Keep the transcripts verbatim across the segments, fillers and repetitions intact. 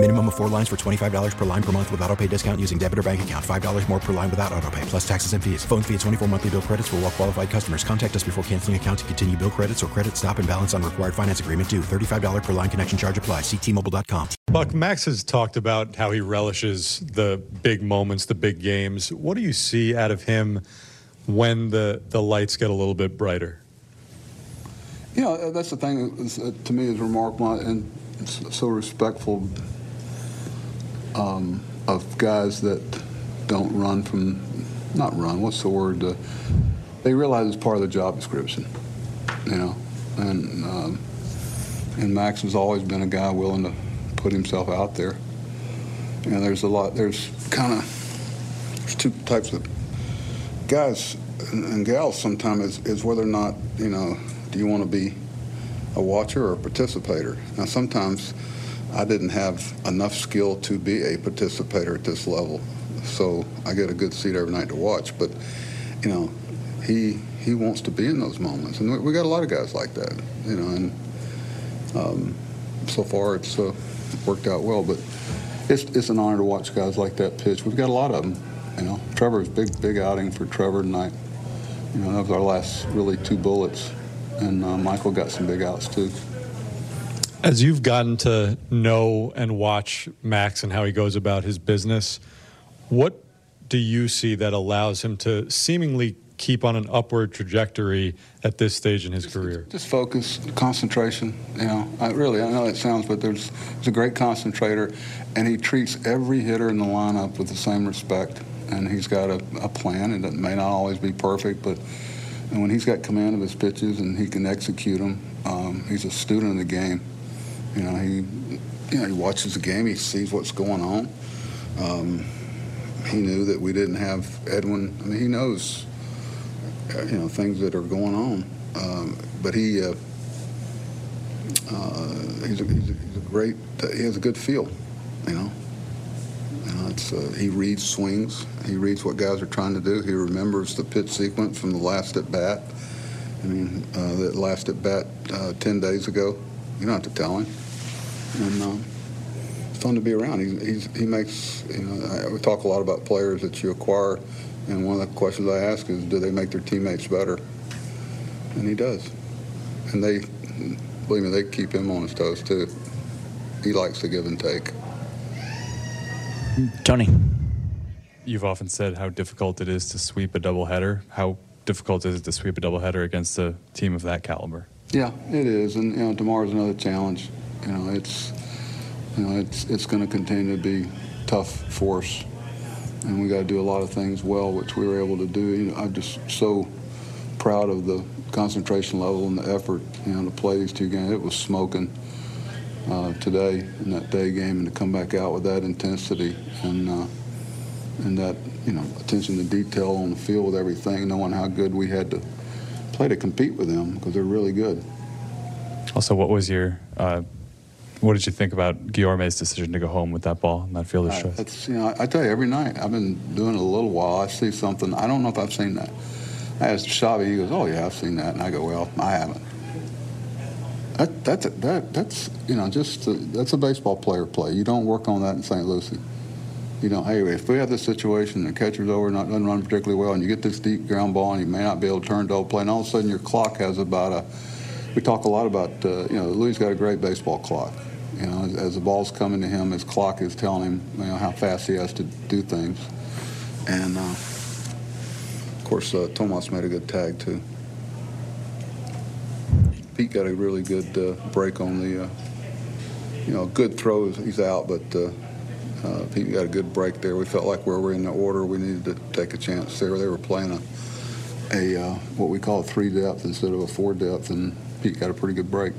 Minimum of four lines for twenty-five dollars per line per month with auto pay discount using debit or bank account. five dollars more per line without auto pay, plus taxes and fees. Phone fee at twenty-four monthly bill credits for well qualified customers. Contact us before canceling account to continue bill credits or credit stop and balance on required finance agreement due. thirty-five dollars per line connection charge applies. See T Mobile dot com. Buck, Max has talked about how he relishes the big moments, the big games. What do you see out of him when the, the lights get a little bit brighter? You know, that's the thing that is, uh, to me is remarkable and it's so respectful. Um, of guys that don't run from, not run, what's the word? Uh, they realize it's part of the job description, you know. And um, and Max has always been a guy willing to put himself out there. You know, there's a lot, there's kind of, there's two types of guys and, and gals sometimes is, is whether or not, you know, do you want to be a watcher or a participator? Now, sometimes I didn't have enough skill to be a participator at this level, so I get a good seat every night to watch. But, you know, he he wants to be in those moments, and we, we got a lot of guys like that, you know. And um, so far, it's uh, worked out well. But it's it's an honor to watch guys like that pitch. We've got a lot of them, you know. Trevor's big big outing for Trevor tonight. You know, that was our last really two bullets, and uh, Michael got some big outs too. As you've gotten to know and watch Max and how he goes about his business, what do you see that allows him to seemingly keep on an upward trajectory at this stage in his career? Just focus, concentration. You know, I really, I know that sounds, but there's he's a great concentrator, and he treats every hitter in the lineup with the same respect. And he's got a, a plan, and it may not always be perfect, but and when he's got command of his pitches and he can execute them, um, he's a student of the game. You know, he, you know, he watches the game. He sees what's going on. Um, he knew that we didn't have Edwin. I mean, he knows, you know, things that are going on. Um, but he, uh, uh, he's, a, he's, a, he's a great. Uh, he has a good feel. You know, you know it's, uh, he reads swings. He reads what guys are trying to do. He remembers the pitch sequence from the last at bat. I mean, uh, that last at bat uh, ten days ago. You don't have to tell him. And um, it's fun to be around. He's, he's, he makes, you know, I, we talk a lot about players that you acquire, and one of the questions I ask is, do they make their teammates better? And he does. And they, believe me, they keep him on his toes, too. He likes to give and take. Tony. You've often said how difficult it is to sweep a doubleheader. How difficult is it to sweep a doubleheader against a team of that caliber? Yeah, it is, and you know tomorrow's another challenge. You know it's, you know it's it's going to continue to be tough for us, and we got to do a lot of things well, which we were able to do. You know, I'm just so proud of the concentration level and the effort. You know, to play these two games, it was smoking uh, today in that day game, and to come back out with that intensity and uh, and that you know attention to detail on the field with everything, knowing how good we had to. Play to compete with them because they're really good. Also, what was your, uh, what did you think about Guillorme's decision to go home with that ball and that fielder's choice? That's, you know, I, I tell you, every night I've been doing it a little while. I see something. I don't know if I've seen that. I asked Chavy, he goes, "Oh yeah, I've seen that," and I go, "Well, I haven't." That that's that that's you know just a, that's a baseball player play. You don't work on that in Saint Lucie. You know, hey, if we have this situation and the catcher's over and not doesn't run particularly well and you get this deep ground ball and you may not be able to turn to old play and all of a sudden your clock has about a, we talk a lot about, uh, you know, Louis got a great baseball clock. You know, as, as the ball's coming to him, his clock is telling him, you know, how fast he has to do things. And, uh, of course, uh, Tomas made a good tag, too. Pete got a really good uh, break on the, uh, you know, good throws. He's out, but... Uh, Uh, Pete got a good break there. We felt like where we're in the order, we needed to take a chance there. They were playing a, a uh, what we call a three depth instead of a four depth, and Pete got a pretty good break.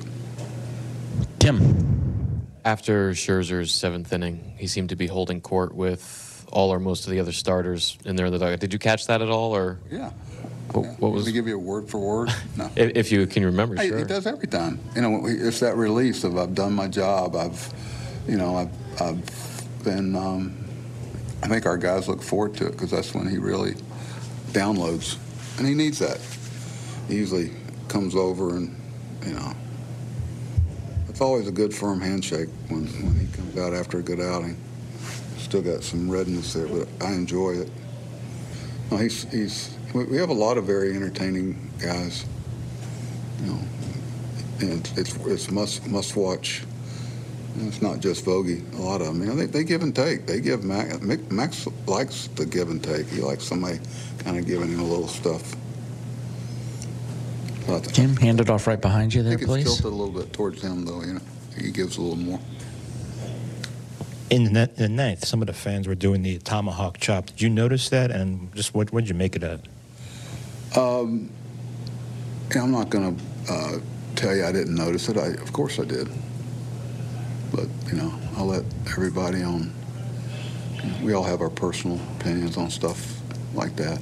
Tim. After Scherzer's seventh inning, he seemed to be holding court with all or most of the other starters in there in the dugout. Did you catch that at all, or? Yeah. What, yeah. what was? Let me give you a word for word. No. If you can remember, hey, sure. He does every time. You know, it's that release of I've done my job. I've. you know, I've, I've been, um, I make our guys look forward to it because that's when he really downloads, and he needs that. He usually comes over and, you know, it's always a good firm handshake when, when he comes out after a good outing. Still got some redness there, but I enjoy it. No, he's, he's, we have a lot of very entertaining guys, you know, and it's, it's must, must watch. And it's not just Vogey, a lot of them. You know, they, they give and take. They give Max, Max likes the give and take. He likes somebody kind of giving him a little stuff. Jim, hand it off right behind you there, please. I think it's tilted a little bit towards him, though, you know. He gives a little more. In the ninth, some of the fans were doing the tomahawk chop. Did you notice that? And just what did you make of that? Um, I'm not going to uh, tell you I didn't notice it. I, of course I did. But, you know, I'll let everybody on. You know, we all have our personal opinions on stuff like that.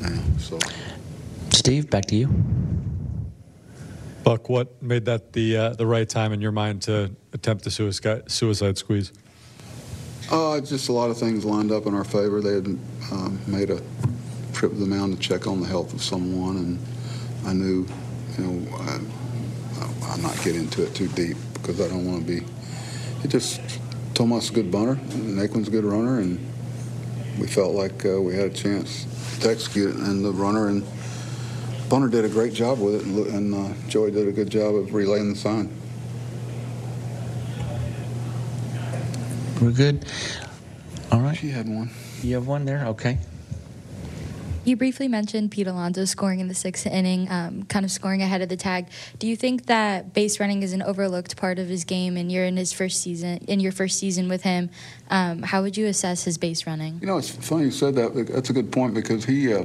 Yeah, so... Steve, back to you. Buck, what made that the uh, the right time in your mind to attempt the suicide suicide squeeze? Uh, just a lot of things lined up in our favor. They had um, made a trip to the mound to check on the health of someone, and I knew, you know, I, I, I'm not getting into it too deep because I don't want to be. It just Tomas a good bunter, and Aikin's a good runner, and we felt like uh, we had a chance to execute it, and the runner and Bunner did a great job with it, and, and uh, Joey did a good job of relaying the sign. We're good. All right. She had one. You have one there? Okay. You briefly mentioned Pete Alonso scoring in the sixth inning, um, kind of scoring ahead of the tag. Do you think that base running is an overlooked part of his game, and you're in his first season, in your first season with him? Um, how would you assess his base running? You know, it's funny you said that. That's a good point because he. Uh,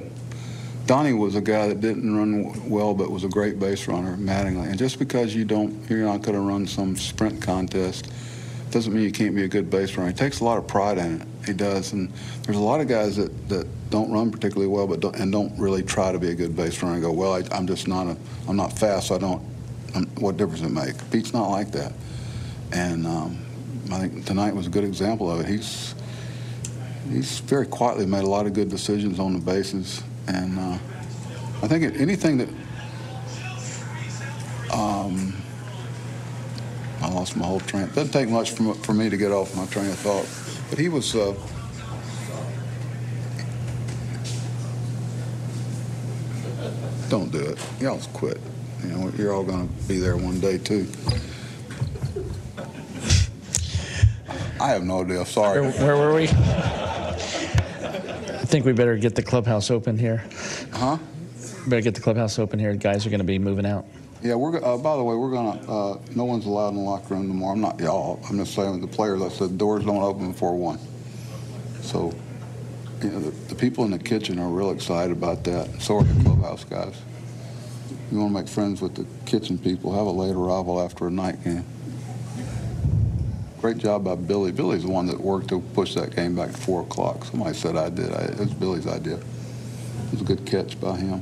Donnie was a guy that didn't run well, but was a great base runner, Mattingly. And just because you don't, you're not going to run some sprint contest, doesn't mean you can't be a good base runner. He takes a lot of pride in it. He does. And there's a lot of guys that, that don't run particularly well, but don't, and don't really try to be a good base runner. And go, well, I, I'm just not a, I'm not fast. So I don't. I'm, what difference does it make? Pete's not like that. And um, I think tonight was a good example of it. He's, he's very quietly made a lot of good decisions on the bases. And uh, I think anything that um, I lost my whole train. It doesn't take much for, for me to get off my train of thought. But he was uh, don't do it. Y'all quit. You know, you're all going to be there one day too. I have no idea. Sorry. Where, where were we? I think we better get the clubhouse open here. Huh? Better get the clubhouse open here. The guys are going to be moving out. Yeah, we're. Uh, by the way, we're going to. Uh, no one's allowed in the locker room tomorrow. I'm not y'all. I'm just saying the players. I said doors don't open before one. So, you know, the, the people in the kitchen are real excited about that. So are the clubhouse guys. You want to make friends with the kitchen people? Have a late arrival after a night game. Great job by Billy. Billy's the one that worked to push that game back to four o'clock. Somebody said I did. I, it was Billy's idea. It was a good catch by him.